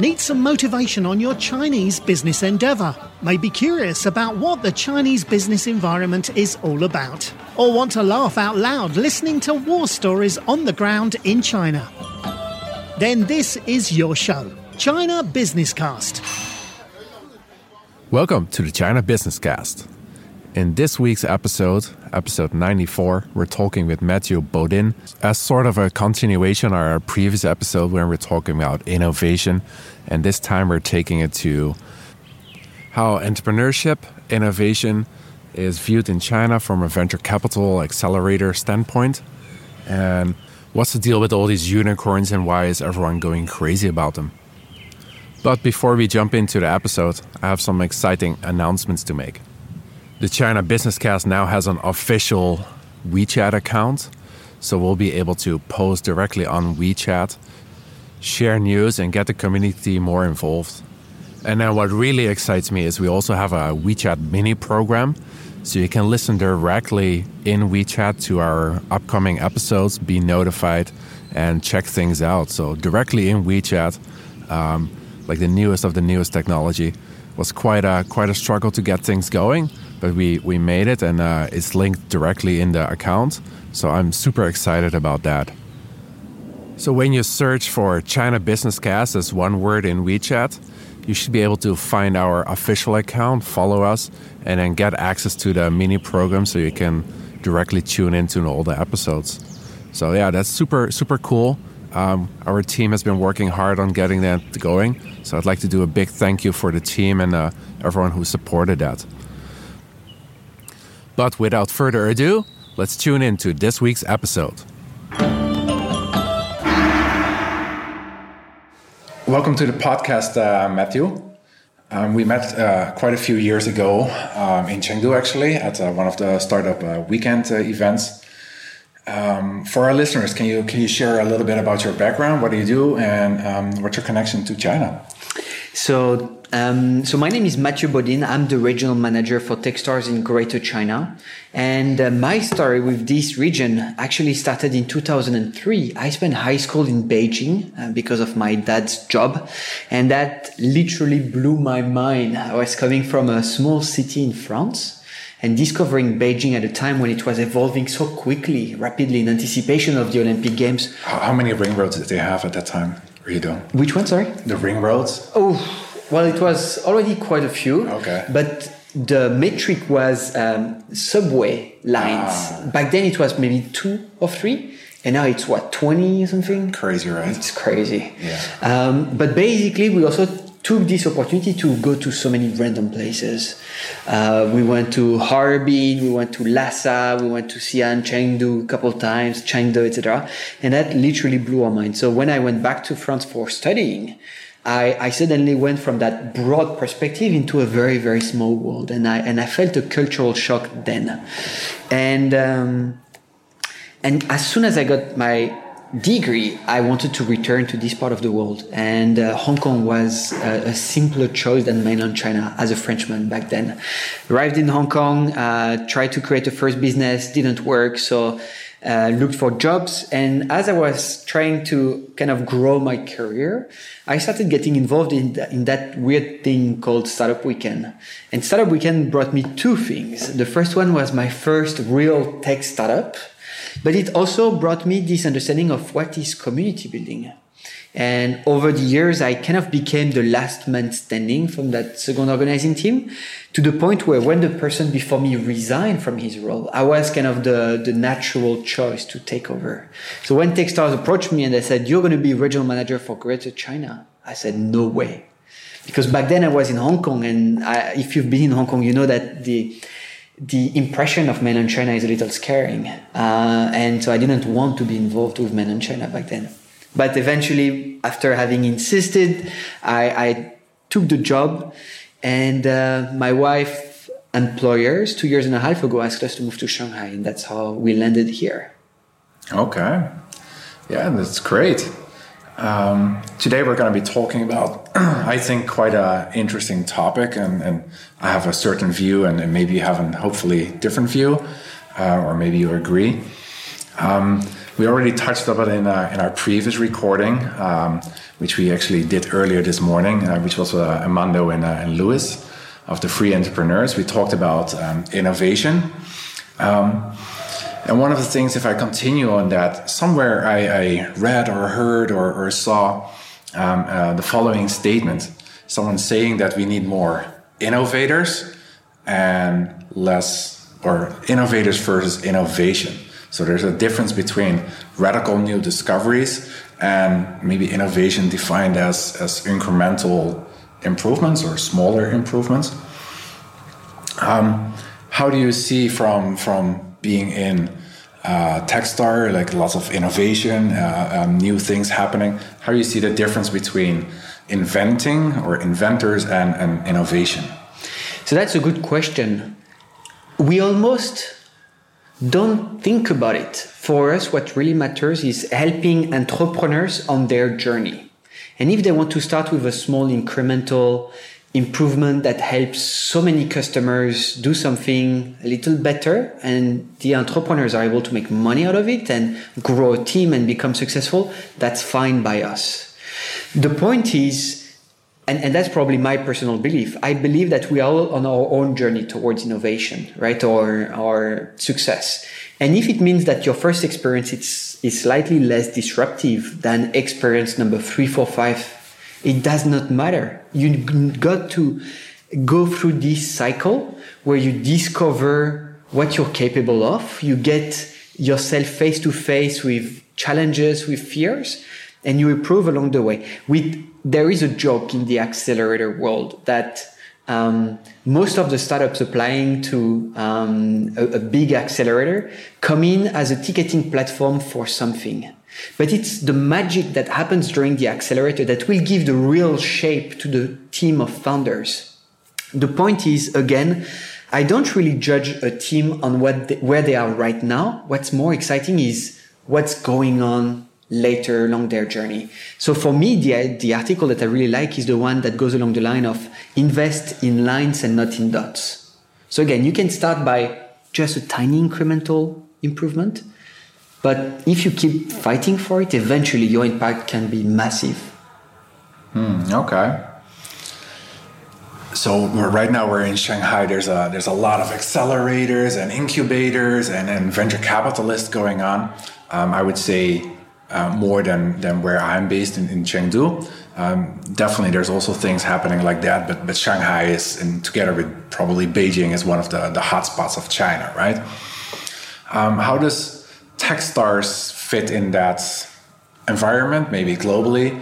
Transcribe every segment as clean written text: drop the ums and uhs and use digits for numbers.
Need some motivation on your Chinese business endeavour? Maybe curious about what the Chinese business environment is all about? Or want to laugh out loud listening to war stories on the ground in China? Then this is your show, China Business Cast. Welcome to the China Business Cast. In this week's episode 94, we're talking with Mathieu Bodin as sort of a continuation of our previous episode when we're talking about innovation. And this time we're taking it to how entrepreneurship, innovation is viewed in China from a venture capital accelerator standpoint. And what's the deal with all these unicorns and why is everyone going crazy about them? But before we jump into the episode, I have some exciting announcements to make. The China Business Cast now has an official WeChat account, so we'll be able to post directly on WeChat, share news, and get the community more involved. And then what really excites me is we also have a WeChat mini program, so you can listen directly in WeChat to our upcoming episodes, be notified, and check things out. So directly in WeChat, like the newest of the newest technology. Was quite a struggle to get things going, but we made it, and it's linked directly in the account. So I'm super excited about that. So when you search for China Business Cast as one word in WeChat, you should be able to find our official account, follow us, and then get access to the mini program so you can directly tune into all the episodes. So yeah, that's super cool. Our team has been working hard on getting that going, so I'd like to do a big thank you for the team and everyone who supported that. But without further ado, let's tune into this week's episode. Welcome to the podcast, Mathieu. We met quite a few years ago in Chengdu, actually, at one of the Startup Weekend events. For our listeners, can you share a little bit about your background? What do you do, and what's your connection to China? So my name is Mathieu Bodin. I'm the regional manager for Techstars in Greater China. And my story with this region actually started in 2003. I spent high school in Beijing because of my dad's job. And that literally blew my mind. I was coming from a small city in France and discovering Beijing at a time when it was evolving so quickly, rapidly, in anticipation of the Olympic Games. How many ring roads did they have at that time? Which one, sorry? The ring roads? Oh, well, it was already quite a few. Okay. But the metric was subway lines. Back then it was maybe 2 or 3. And now it's, 20 or something? Crazy, right? It's crazy. Yeah. But basically, we also took this opportunity to go to so many random places. We went to Harbin, we went to Lhasa, we went to Xi'an, Chengdu a couple times, Chengdu, etc. And that literally blew our mind. So when I went back to France for studying, I suddenly went from that broad perspective into a very, very small world. And I felt a cultural shock then. And as soon as I got my degree, I wanted to return to this part of the world, and Hong Kong was a simpler choice than mainland China as a Frenchman back then. Arrived in Hong Kong, tried to create a first business, didn't work, so looked for jobs, and as I was trying to kind of grow my career, I started getting involved in that weird thing called Startup Weekend. And Startup Weekend brought me two things. The first one was my first real tech startup, but it also brought me this understanding of what is community building. And over the years, I kind of became the last man standing from that second organizing team, to the point where when the person before me resigned from his role, I was kind of the natural choice to take over. So when Techstars approached me and they said, "You're going to be regional manager for Greater China," I said, "No way." Because back then I was in Hong Kong, and if you've been in Hong Kong, you know that the impression of mainland China is a little scaring. And so I didn't want to be involved with mainland China back then. But eventually, after having insisted, I took the job, and my wife's employers 2.5 years ago asked us to move to Shanghai, and that's how we landed here. Okay. Yeah, that's great. Today we're going to be talking about, I think, quite an interesting topic, and I have a certain view, and maybe you have a hopefully different view, or maybe you agree. We already touched on it in our previous recording, which we actually did earlier this morning, which was Armando and Louis of the Free Entrepreneurs. We talked about innovation. And one of the things, if I continue on that, somewhere I read or heard or saw the following statement. Someone saying that we need more innovators and less, or innovators versus innovation. So there's a difference between radical new discoveries and maybe innovation defined as incremental improvements or smaller improvements. How do you see from being in Techstar, like lots of innovation, new things happening, how do you see the difference between inventing or inventors and innovation? So that's a good question. We almost don't think about it. For us, what really matters is helping entrepreneurs on their journey. And if they want to start with a small incremental improvement that helps so many customers do something a little better, and the entrepreneurs are able to make money out of it and grow a team and become successful, that's fine by us. The point is, and that's probably my personal belief, I believe that we are all on our own journey towards innovation, right? Or success. And if it means that your first experience is slightly less disruptive than experience number 3, 4, 5, it does not matter. You got to go through this cycle where you discover what you're capable of. You get yourself face to face with challenges, with fears, and you improve along the way. There is a joke in the accelerator world that most of the startups applying to a big accelerator come in as a ticketing platform for something. But it's the magic that happens during the accelerator that will give the real shape to the team of founders. The point is, again, I don't really judge a team on where they are right now. What's more exciting is what's going on later along their journey. So for me, the article that I really like is the one that goes along the line of invest in lines and not in dots. So again, you can start by just a tiny incremental improvement. But if you keep fighting for it, eventually your impact can be massive. Okay. So right now we're in Shanghai. There's a lot of accelerators and incubators and venture capitalists going on. I would say more than where I'm based in Chengdu. Definitely there's also things happening like that. But Shanghai is, and together with probably Beijing, is one of the hotspots of China, right? How does Techstars fit in that environment, maybe globally,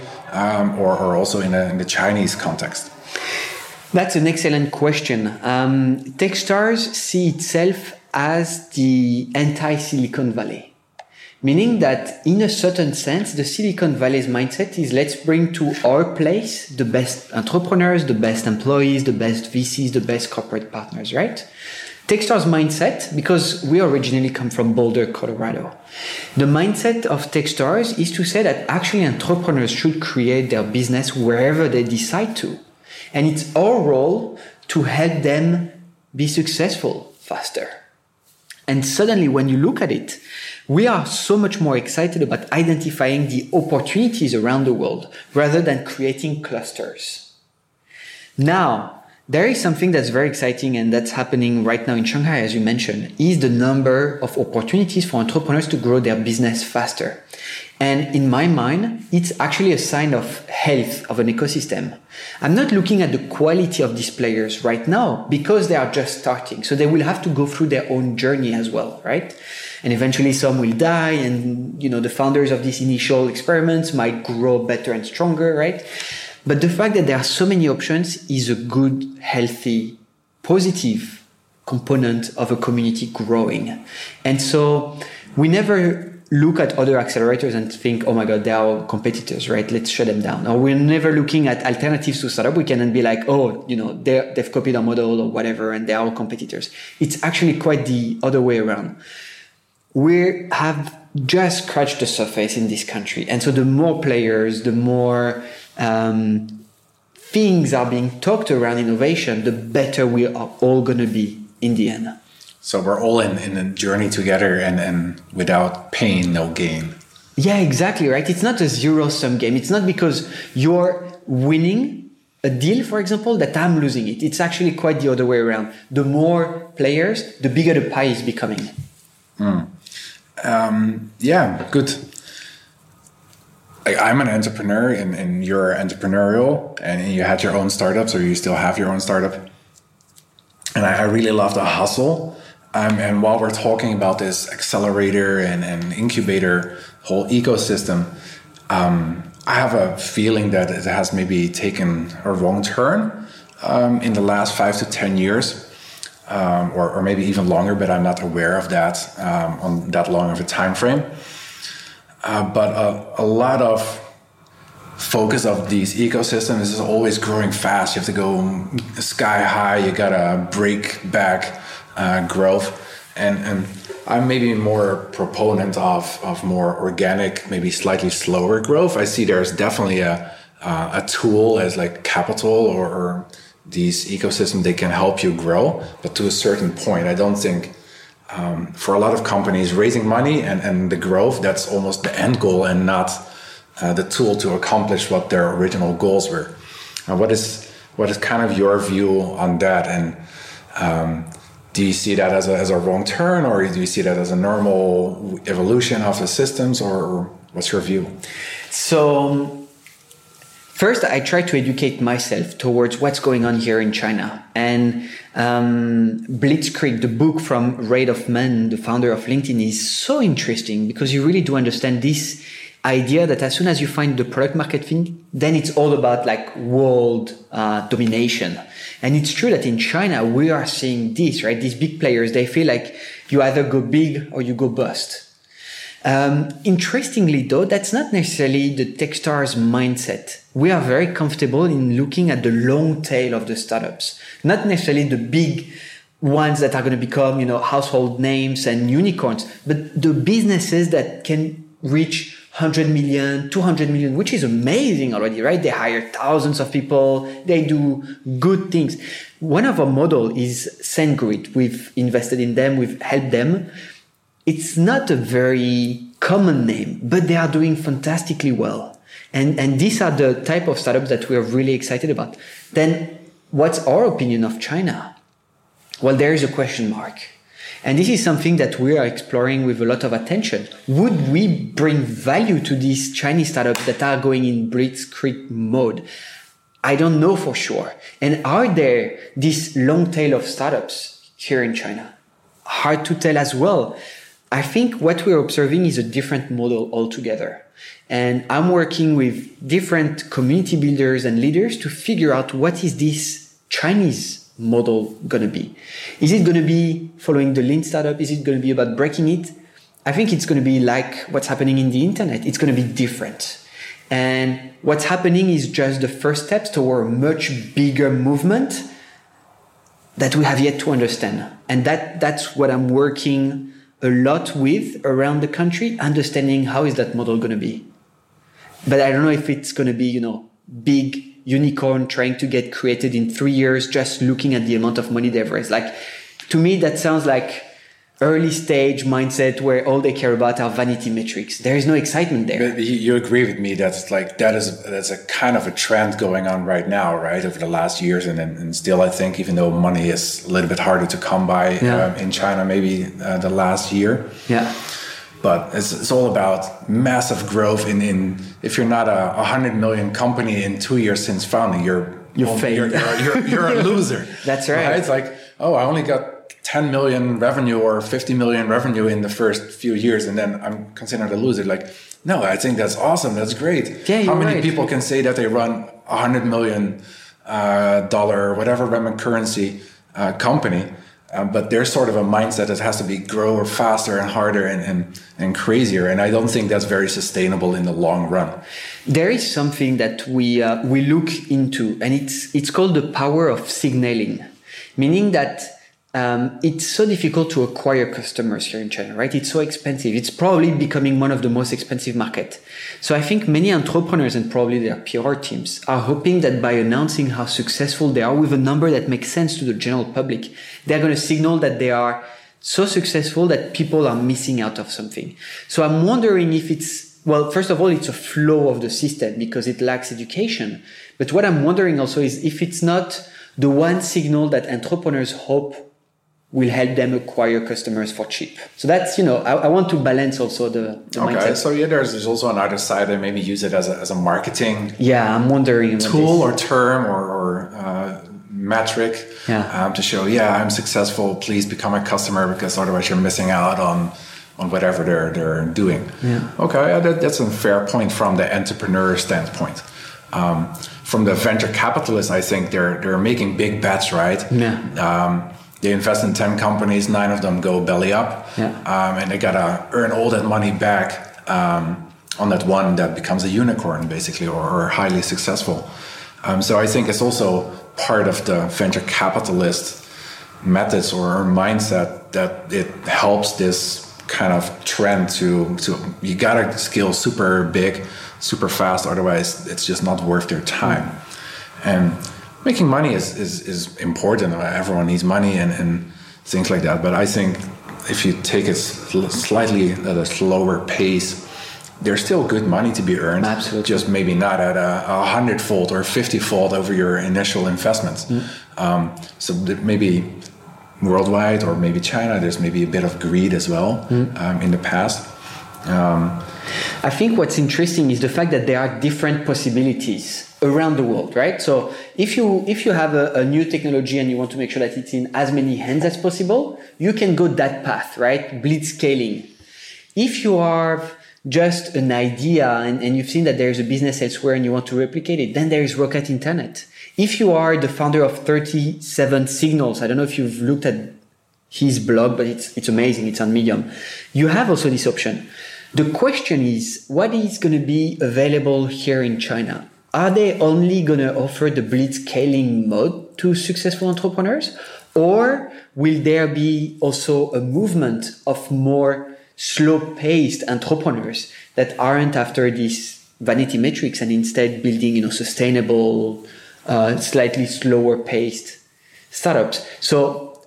or also in the Chinese context? That's an excellent question. Techstars see itself as the anti-Silicon Valley, meaning that in a certain sense, the Silicon Valley's mindset is let's bring to our place the best entrepreneurs, the best employees, the best VCs, the best corporate partners, right? Techstars' mindset, because we originally come from Boulder, Colorado. The mindset of Techstars is to say that actually entrepreneurs should create their business wherever they decide to. And it's our role to help them be successful faster. And suddenly when you look at it, we are so much more excited about identifying the opportunities around the world rather than creating clusters. Now, there is something that's very exciting and that's happening right now in Shanghai, as you mentioned, is the number of opportunities for entrepreneurs to grow their business faster. And in my mind, it's actually a sign of health of an ecosystem. I'm not looking at the quality of these players right now because they are just starting. So they will have to go through their own journey as well, right? And eventually some will die and, you know, the founders of these initial experiments might grow better and stronger, right? But the fact that there are so many options is a good, healthy, positive component of a community growing. And so we never look at other accelerators and think, oh my God, they are competitors, right? Let's shut them down. Or we're never looking at alternatives to Startup Weekend and be like, oh, you know, they've copied our model or whatever and they are all competitors. It's actually quite the other way around. We have just scratched the surface in this country. And so the more players, the more things are being talked around innovation, the better we are all going to be in the end. So we're all in a journey together, and without pain, no gain. Yeah, exactly, right? It's not a zero-sum game. It's not because you're winning a deal, for example, that I'm losing it. It's actually quite the other way around. The more players, the bigger the pie is becoming. Mm. Yeah, good. Like, I'm an entrepreneur, and you're entrepreneurial, and you had your own startup, so you still have your own startup. And I really love the hustle. And while we're talking about this accelerator and incubator whole ecosystem, I have a feeling that it has maybe taken a wrong turn in the last 5 to 10 years, or maybe even longer, but I'm not aware of that on that long of a time frame. But a lot of focus of these ecosystems is always growing fast. You have to go sky high. You gotta break back growth, and I'm maybe more a proponent of more organic, maybe slightly slower growth. I see there's definitely a tool as like capital or these ecosystems, they can help you grow, but to a certain point. I don't think for a lot of companies, raising money and the growth, that's almost the end goal and not the tool to accomplish what their original goals were. What is kind of your view on that? And do you see that as a wrong turn, or do you see that as a normal evolution of the systems, or what's your view? So first, I try to educate myself towards what's going on here in China. And Blitzkrieg, the book from Reid Hoffman, the founder of LinkedIn, is so interesting because you really do understand this idea that as soon as you find the product market fit, then it's all about like world domination. And it's true that in China, we are seeing this, right? These big players, they feel like you either go big or you go bust. Interestingly, though, that's not necessarily the Techstars mindset. We are very comfortable in looking at the long tail of the startups, not necessarily the big ones that are going to become, household names and unicorns, but the businesses that can reach 100 million, 200 million, which is amazing already, right? They hire thousands of people. They do good things. One of our model is SendGrid. We've invested in them. We've helped them. It's not a very common name, but they are doing fantastically well. And these are the type of startups that we are really excited about. Then what's our opinion of China? Well, there is a question mark. And this is something that we are exploring with a lot of attention. Would we bring value to these Chinese startups that are going in Blitzkrieg mode? I don't know for sure. And are there this long tail of startups here in China? Hard to tell as well. I think what we're observing is a different model altogether. And I'm working with different community builders and leaders to figure out what is this Chinese model going to be. Is it going to be following the lean startup? Is it going to be about breaking it? I think it's going to be like what's happening in the internet. It's going to be different. And what's happening is just the first steps toward a much bigger movement that we have yet to understand. And that's what I'm working a lot with around the country, understanding how is that model going to be. But I don't know if it's going to be, big unicorn trying to get created in 3 years, just looking at the amount of money they've raised. Like, to me, that sounds like early stage mindset where all they care about are vanity metrics. There is no excitement there. But you agree with me that's a kind of a trend going on right now, right? Over the last years. And still, I think, even though money is a little bit harder to come by in China, maybe the last year. Yeah. But it's all about massive growth. In if you're not a 100 million company in 2 years since founding, you're a loser. That's right. It's like, oh, I only got 10 million revenue or 50 million revenue in the first few years, and then I'm considered a loser. Like, no, I think that's awesome. That's great. Yeah, how many people can say that they run $100 million dollar, whatever revenue currency company? But there's sort of a mindset that has to be grow faster and harder and crazier. And I don't think that's very sustainable in the long run. There is something that we look into, and it's called the power of signaling, meaning that it's so difficult to acquire customers here in China, right? It's so expensive. It's probably becoming one of the most expensive markets. So I think many entrepreneurs and probably their PR teams are hoping that by announcing how successful they are with a number that makes sense to the general public, they're going to signal that they are so successful that people are missing out of something. So I'm wondering if it's, well, first of all, it's a flaw of the system because it lacks education. But what I'm wondering also is if it's not the one signal that entrepreneurs hope will help them acquire customers for cheap. So that's, you know, I want to balance also the okay, mindset. So yeah, there's also another side that maybe use it as a marketing I'm wondering tool or term or metric to show, I'm successful, please become a customer because otherwise you're missing out on whatever they're doing. Yeah. Okay, that's a fair point from the entrepreneur standpoint. From the venture capitalists, I think they're making big bets, right? Yeah. They invest in 10 companies, 9 of them go belly up, and they gotta earn all that money back on that one that becomes a unicorn, basically, or highly successful. So I think it's also part of the venture capitalist methods or mindset that it helps this kind of trend to you gotta scale super big, super fast, otherwise it's just not worth their time. And making money is important. Everyone needs money and things like that. But I think if you take it slightly at a slower pace, there's still good money to be earned. Absolutely. Just maybe not at a 100-fold or 50-fold over your initial investments. Mm. So maybe worldwide or maybe China, there's maybe a bit of greed as well in the past. I think what's interesting is the fact that there are different possibilities around the world, right? So if you have a new technology and you want to make sure that it's in as many hands as possible, you can go that path, right? Blitzscaling. If you are just an idea and you've seen that there is a business elsewhere and you want to replicate it, then there is Rocket Internet. If you are the founder of 37 Signals, I don't know if you've looked at his blog, but it's amazing. It's on Medium. You have also this option. The question is, what is going to be available here in China? Are they only going to offer the blitzscaling mode to successful entrepreneurs? Or will there be also a movement of more slow-paced entrepreneurs that aren't after these vanity metrics and instead building, sustainable, slightly slower-paced startups? So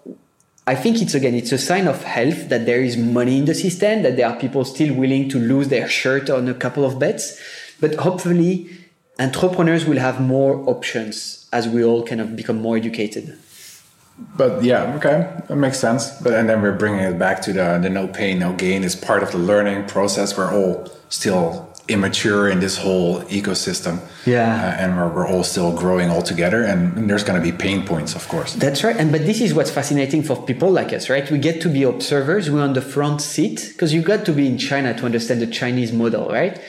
I think it's a sign of health that there is money in the system, that there are people still willing to lose their shirt on a couple of bets. But hopefully, entrepreneurs will have more options as we all kind of become more educated. But that makes sense. And then we're bringing it back to the no pain, no gain is part of the learning process. We're all still immature in this whole ecosystem, and we're all still growing all together, and there's going to be pain points, of course. That's right. But this is what's fascinating for people like us, right? We get to be observers. We're on the front seat because you got to be in China to understand the Chinese model, right?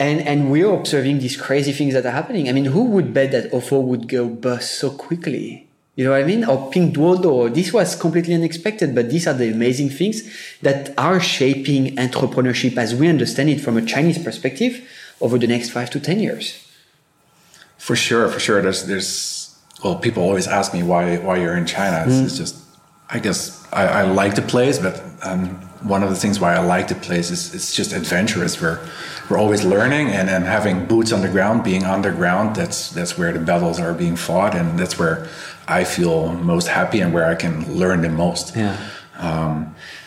And we're observing these crazy things that are happening. I mean, who would bet that OFO would go bust so quickly? You know what I mean? Or Pinduoduo. This was completely unexpected, but these are the amazing things that are shaping entrepreneurship as we understand it from a Chinese perspective over the next 5 to 10 years. For sure. There's people always ask me why you're in China. It's just, I guess I like the place, but one of the things why I like the place is it's just adventurous. We're always learning and having boots on the ground, being underground. That's where the battles are being fought, and that's where I feel most happy and where I can learn the most. Yeah.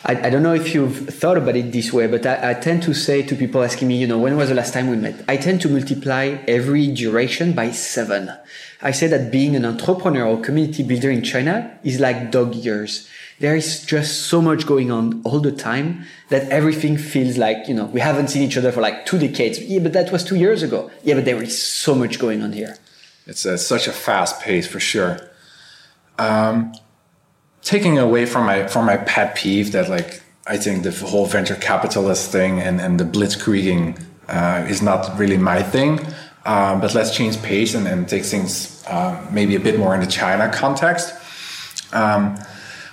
I don't know if you've thought about it this way, but I tend to say to people asking me, when was the last time we met? I tend to multiply every duration by 7. I say that being an entrepreneur or community builder in China is like dog years. There is just so much going on all the time that everything feels like, we haven't seen each other for like 2 decades. Yeah, but that was 2 years ago. Yeah, but there is so much going on here. It's such a fast pace, for sure. Taking away from my pet peeve that I think the whole venture capitalist thing and the blitzkrieging is not really my thing. But let's change pace and take things maybe a bit more in the China context.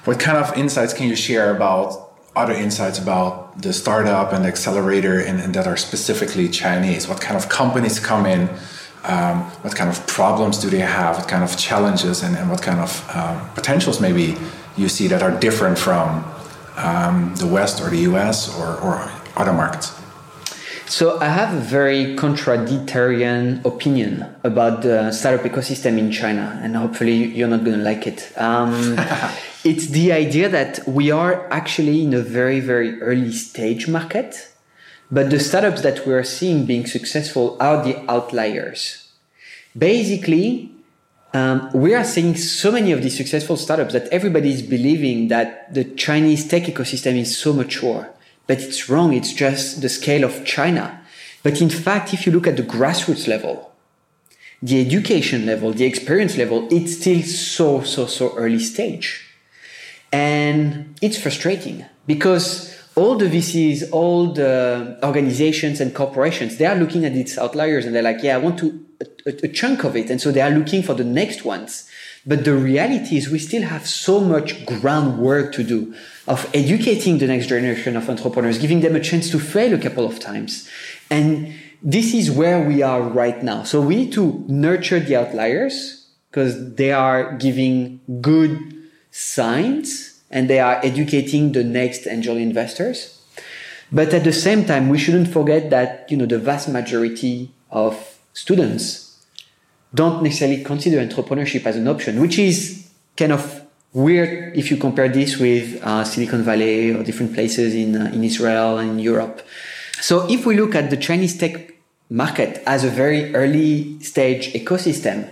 What kind of insights can you share about other insights about the startup and the accelerator and that are specifically Chinese? What kind of companies come in? What kind of problems do they have? What kind of challenges and what kind of potentials maybe you see that are different from the West or the US or other markets? So I have a very contradictorian opinion about the startup ecosystem in China, and hopefully you're not going to like it. It's the idea that we are actually in a very, very early stage market, but the startups that we are seeing being successful are the outliers. Basically, we are seeing so many of these successful startups that everybody is believing that the Chinese tech ecosystem is so mature. But it's wrong. It's just the scale of China. But in fact, if you look at the grassroots level, the education level, the experience level, it's still so early stage. And it's frustrating because all the VCs, all the organizations and corporations, they are looking at these outliers and they're like, yeah, I want to a chunk of it. And so they are looking for the next ones. But the reality is we still have so much groundwork to do of educating the next generation of entrepreneurs, giving them a chance to fail a couple of times. And this is where we are right now. So we need to nurture the outliers because they are giving good signs and they are educating the next angel investors. But at the same time, we shouldn't forget that, you know, the vast majority of students don't necessarily consider entrepreneurship as an option, which is kind of weird if you compare this with Silicon Valley or different places in Israel and Europe. So if we look at the Chinese tech market as a very early stage ecosystem,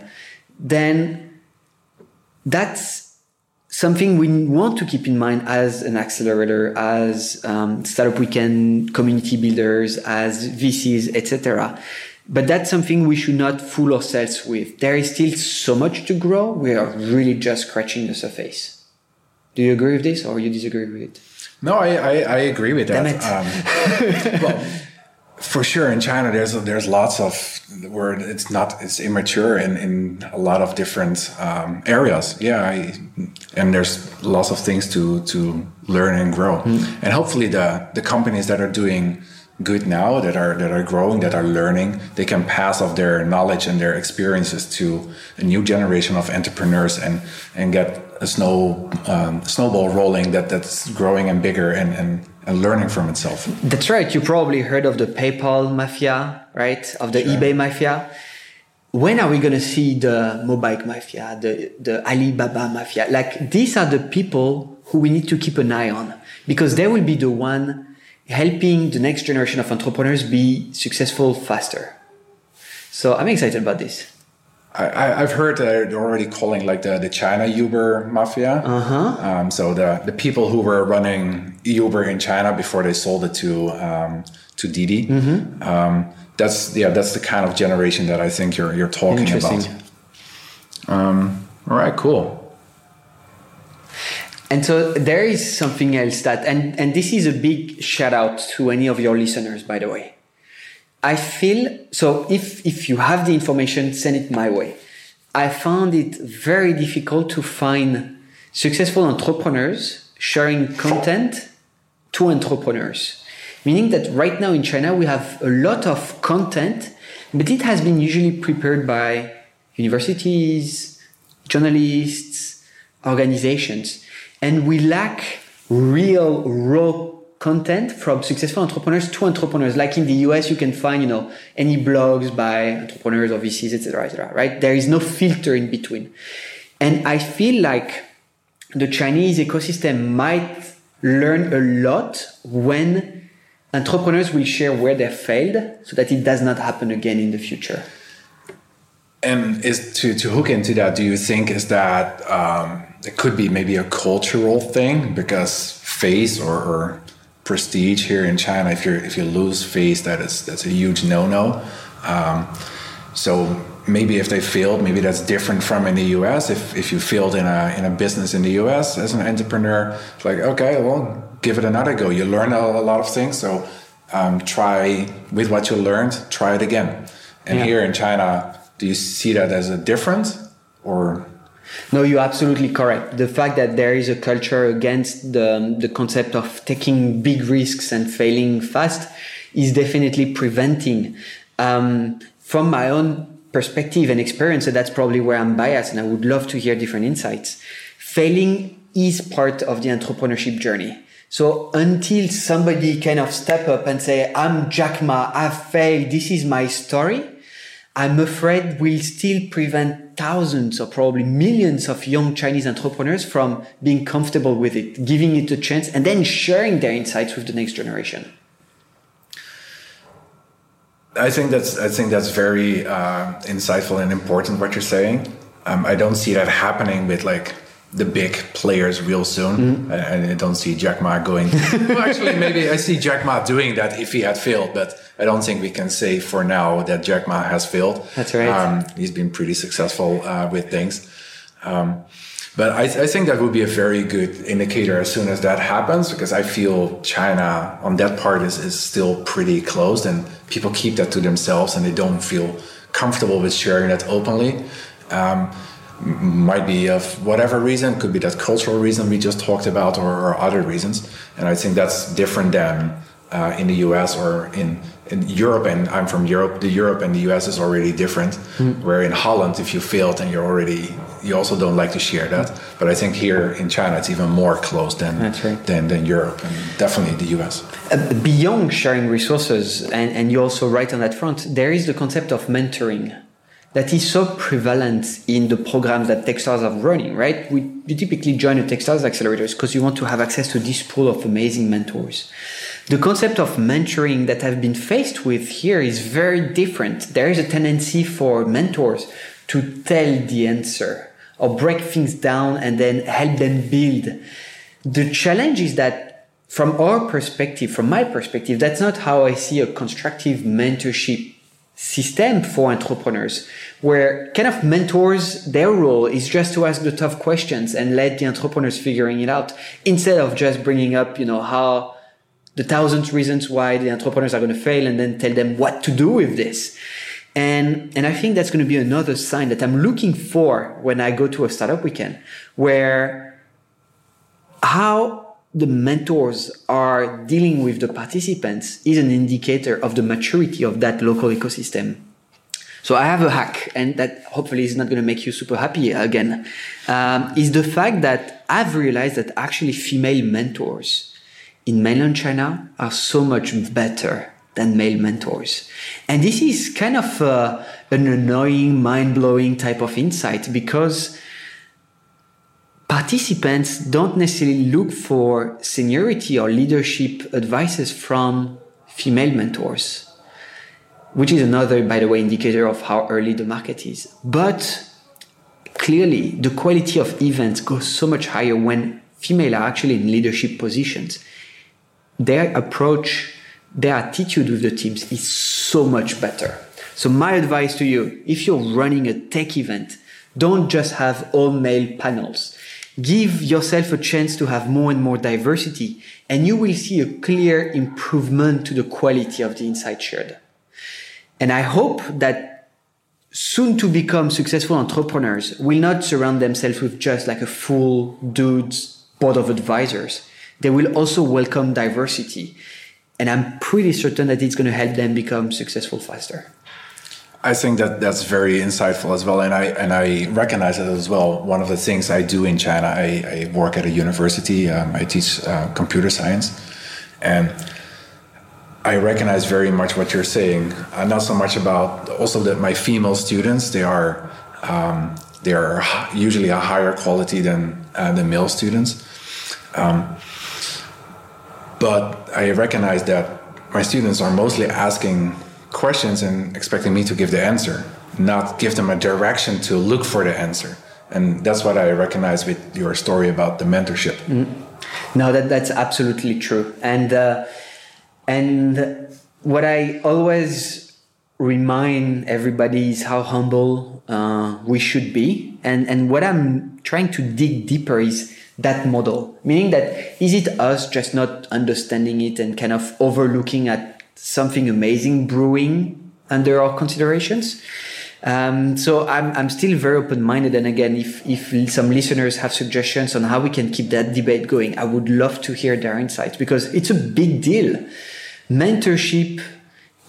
then that's something we want to keep in mind as an accelerator, as Startup Weekend community builders, as VCs, etc. But that's something we should not fool ourselves with. There is still so much to grow. We are really just scratching the surface. Do you agree with this or you disagree with it? No, I agree with that. Well, for sure in China, there's lots of where it's immature in a lot of different areas. Yeah. And there's lots of things to learn and grow. Mm. And hopefully the companies that are doing good now, that are growing, that are learning, they can pass off their knowledge and their experiences to a new generation of entrepreneurs and get a snowball rolling that's growing and bigger and learning from itself. That's right. You probably heard of the PayPal mafia, right? Of the eBay mafia. When are we going to see the Mobike mafia, the Alibaba mafia? Like, these are the people who we need to keep an eye on because they will be the one helping the next generation of entrepreneurs be successful faster. So I'm excited about this. I've heard they're already calling like the China Uber mafia. Uh-huh. So the people who were running Uber in China before they sold it to Didi. Mm-hmm. That's the kind of generation that I think you're talking about. All right, cool. And so there is something else that, and this is a big shout out to any of your listeners, by the way. I feel, so if you have the information, send it my way. I found it very difficult to find successful entrepreneurs sharing content to entrepreneurs. Meaning that right now in China, we have a lot of content, but it has been usually prepared by universities, journalists, organizations. And we lack real raw content from successful entrepreneurs to entrepreneurs. Like in the US, you can find, any blogs by entrepreneurs or VCs, etc., etc., right? There is no filter in between. And I feel like the Chinese ecosystem might learn a lot when entrepreneurs will share where they failed so that it does not happen again in the future. And is to hook into that, do you think is that... it could be maybe a cultural thing because face or prestige here in China. If you lose face, that's a huge no-no. So maybe if they failed, maybe that's different from in the U.S. If you failed in a business in the U.S. as an entrepreneur, it's like, okay, well, give it another go. You learn a lot of things, so try with what you learned. Try it again. And Here in China, do you see that as a difference or? No, you're absolutely correct. The fact that there is a culture against the concept of taking big risks and failing fast is definitely preventing. From my own perspective and experience, and that's probably where I'm biased, and I would love to hear different insights. Failing is part of the entrepreneurship journey. So until somebody kind of step up and say, I'm Jack Ma, I failed, this is my story, I'm afraid we'll still prevent thousands or probably millions of young Chinese entrepreneurs from being comfortable with it, giving it a chance, and then sharing their insights with the next generation. I think that's very insightful and important what you're saying. I don't see that happening with like the big players real soon. Mm-hmm. I don't see Jack Ma going. Well, actually, maybe I see Jack Ma doing that if he had failed, but I don't think we can say for now that Jack Ma has failed. That's right. He's been pretty successful with things. But I think that would be a very good indicator as soon as that happens, because I feel China on that part is still pretty closed and people keep that to themselves and they don't feel comfortable with sharing that openly. Might be of whatever reason, could be that cultural reason we just talked about or other reasons. And I think that's different than in the US or in Europe. And I'm from Europe. The Europe and the US is already different. Mm. Where in Holland, if you failed and you also don't like to share that. Mm. But I think here in China, it's even more closed than Europe and definitely the US. Beyond sharing resources, and you're also right on that front, there is the concept of mentoring that is so prevalent in the programs that Techstars are running, right? You typically join the Techstars accelerators because you want to have access to this pool of amazing mentors. The concept of mentoring that I've been faced with here is very different. There is a tendency for mentors to tell the answer or break things down and then help them build. The challenge is that from my perspective, that's not how I see a constructive mentorship system for entrepreneurs, where kind of mentors, their role is just to ask the tough questions and let the entrepreneurs figuring it out, instead of just bringing up, how the 1,000 reasons why the entrepreneurs are going to fail and then tell them what to do with this. And I think that's going to be another sign that I'm looking for when I go to a startup weekend, where how the mentors are dealing with the participants is an indicator of the maturity of that local ecosystem. So I have a hack, and that hopefully is not going to make you super happy again, is the fact that I've realized that actually female mentors in mainland China are so much better than male mentors. And this is kind of an annoying, mind-blowing type of insight, because participants don't necessarily look for seniority or leadership advices from female mentors, which is another, by the way, indicator of how early the market is. But clearly, the quality of events goes so much higher when female are actually in leadership positions. Their approach, their attitude with the teams is so much better. So my advice to you, if you're running a tech event, don't just have all male panels. Give yourself a chance to have more and more diversity, and you will see a clear improvement to the quality of the insight shared. And I hope that soon to become successful entrepreneurs will not surround themselves with just like a full dudes board of advisors. They will also welcome diversity. And I'm pretty certain that it's going to help them become successful faster. I think that's very insightful as well, and I recognize it as well. One of the things I do in China, I work at a university. I teach computer science, and I recognize very much what you're saying. Not so much about also that my female students, they are usually a higher quality than the male students, but I recognize that my students are mostly asking questions and expecting me to give the answer, not give them a direction to look for the answer. And that's what I recognize with your story about the mentorship. Mm. No, that's absolutely true. And what I always remind everybody is how humble we should be. And what I'm trying to dig deeper is that model, meaning that is it us just not understanding it and kind of overlooking at something amazing brewing under our considerations. So I'm still very open-minded. And again, if some listeners have suggestions on how we can keep that debate going, I would love to hear their insights, because it's a big deal. Mentorship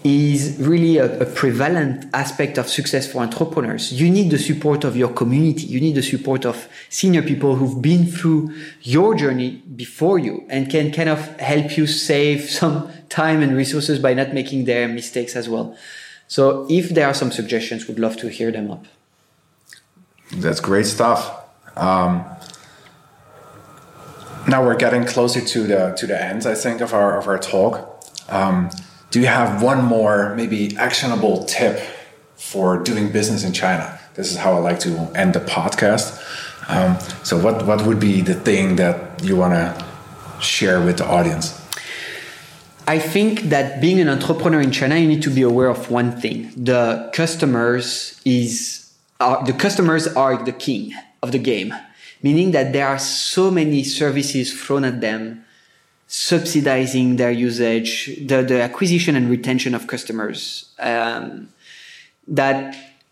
is really a prevalent aspect of success for entrepreneurs. You need the support of your community. You need the support of senior people who've been through your journey before you and can kind of help you save some time and resources by not making their mistakes as well. So if there are some suggestions, we'd love to hear them up. That's great stuff. Now we're getting closer to the end, I think, of our talk. Do you have one more maybe actionable tip for doing business in China? This is how I like to end the podcast. So what would be the thing that you want to share with the audience? I think that being an entrepreneur in China, you need to be aware of one thing. The customers are the king of the game, meaning that there are so many services thrown at them, subsidizing their usage, the acquisition and retention of customers, that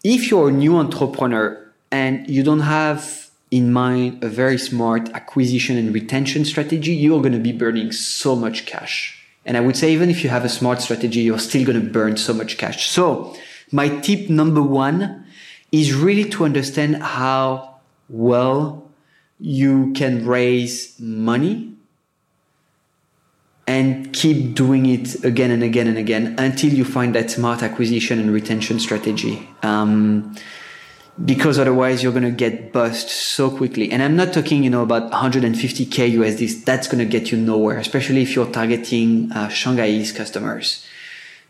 if you're a new entrepreneur and you don't have in mind a very smart acquisition and retention strategy, you're going to be burning so much cash. And I would say even if you have a smart strategy, you're still going to burn so much cash. So my tip number one is really to understand how well you can raise money and keep doing it again and again and again until you find that smart acquisition and retention strategy. Because otherwise you're going to get bust so quickly. And I'm not talking, about $150,000 USD. That's going to get you nowhere, especially if you're targeting Shanghai's customers.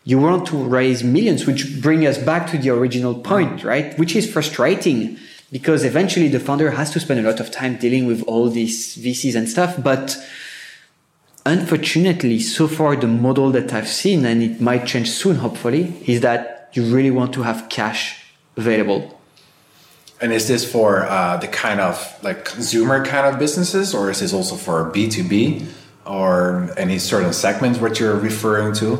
You want to raise millions, which bring us back to the original point, right? Which is frustrating because eventually the founder has to spend a lot of time dealing with all these VCs and stuff. But unfortunately, so far the model that I've seen, and it might change soon, hopefully, is that you really want to have cash available. And is this for the kind of like consumer kind of businesses, or is this also for B2B or any certain segments what you're referring to?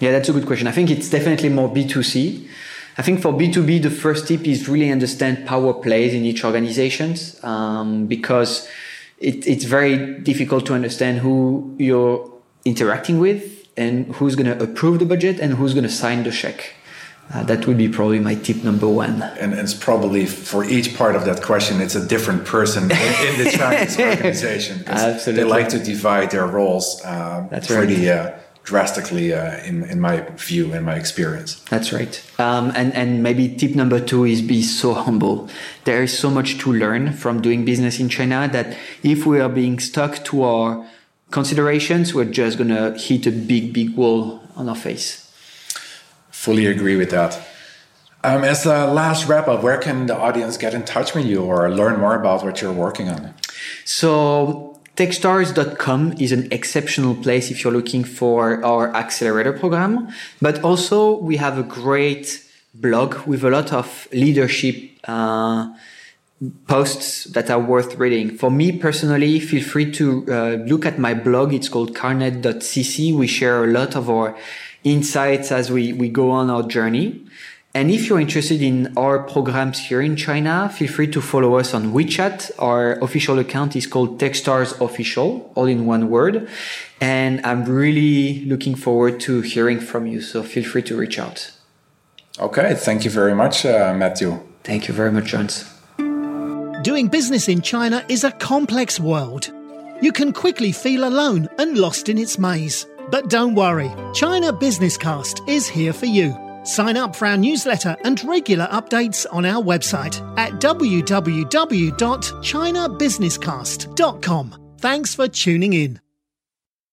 Yeah, that's a good question. I think it's definitely more B2C. I think for B2B, the first tip is really understand power plays in each organizations, because it's very difficult to understand who you're interacting with and who's going to approve the budget and who's going to sign the check. That would be probably my tip number one. And it's probably for each part of that question, it's a different person in the Chinese organization. Absolutely. They like to divide their roles pretty... Right. Drastically, in my view and my experience. That's right. And maybe tip number two is be so humble. There is so much to learn from doing business in China that if we are being stuck to our considerations, we're just going to hit a big, big wall on our face. Fully agree with that. As a last wrap up, where can the audience get in touch with you or learn more about what you're working on? So, Techstars.com is an exceptional place if you're looking for our accelerator program. But also we have a great blog with a lot of leadership posts that are worth reading. For me personally, feel free to look at my blog. It's called carnet.cc. We share a lot of our insights as we go on our journey. And if you're interested in our programs here in China, feel free to follow us on WeChat. Our official account is called Techstars Official, all in one word. And I'm really looking forward to hearing from you. So feel free to reach out. Okay. Thank you very much, Mathieu. Thank you very much, Jones. Doing business in China is a complex world. You can quickly feel alone and lost in its maze. But don't worry. China Business Cast is here for you. Sign up for our newsletter and regular updates on our website at www.chinabusinesscast.com. Thanks for tuning in.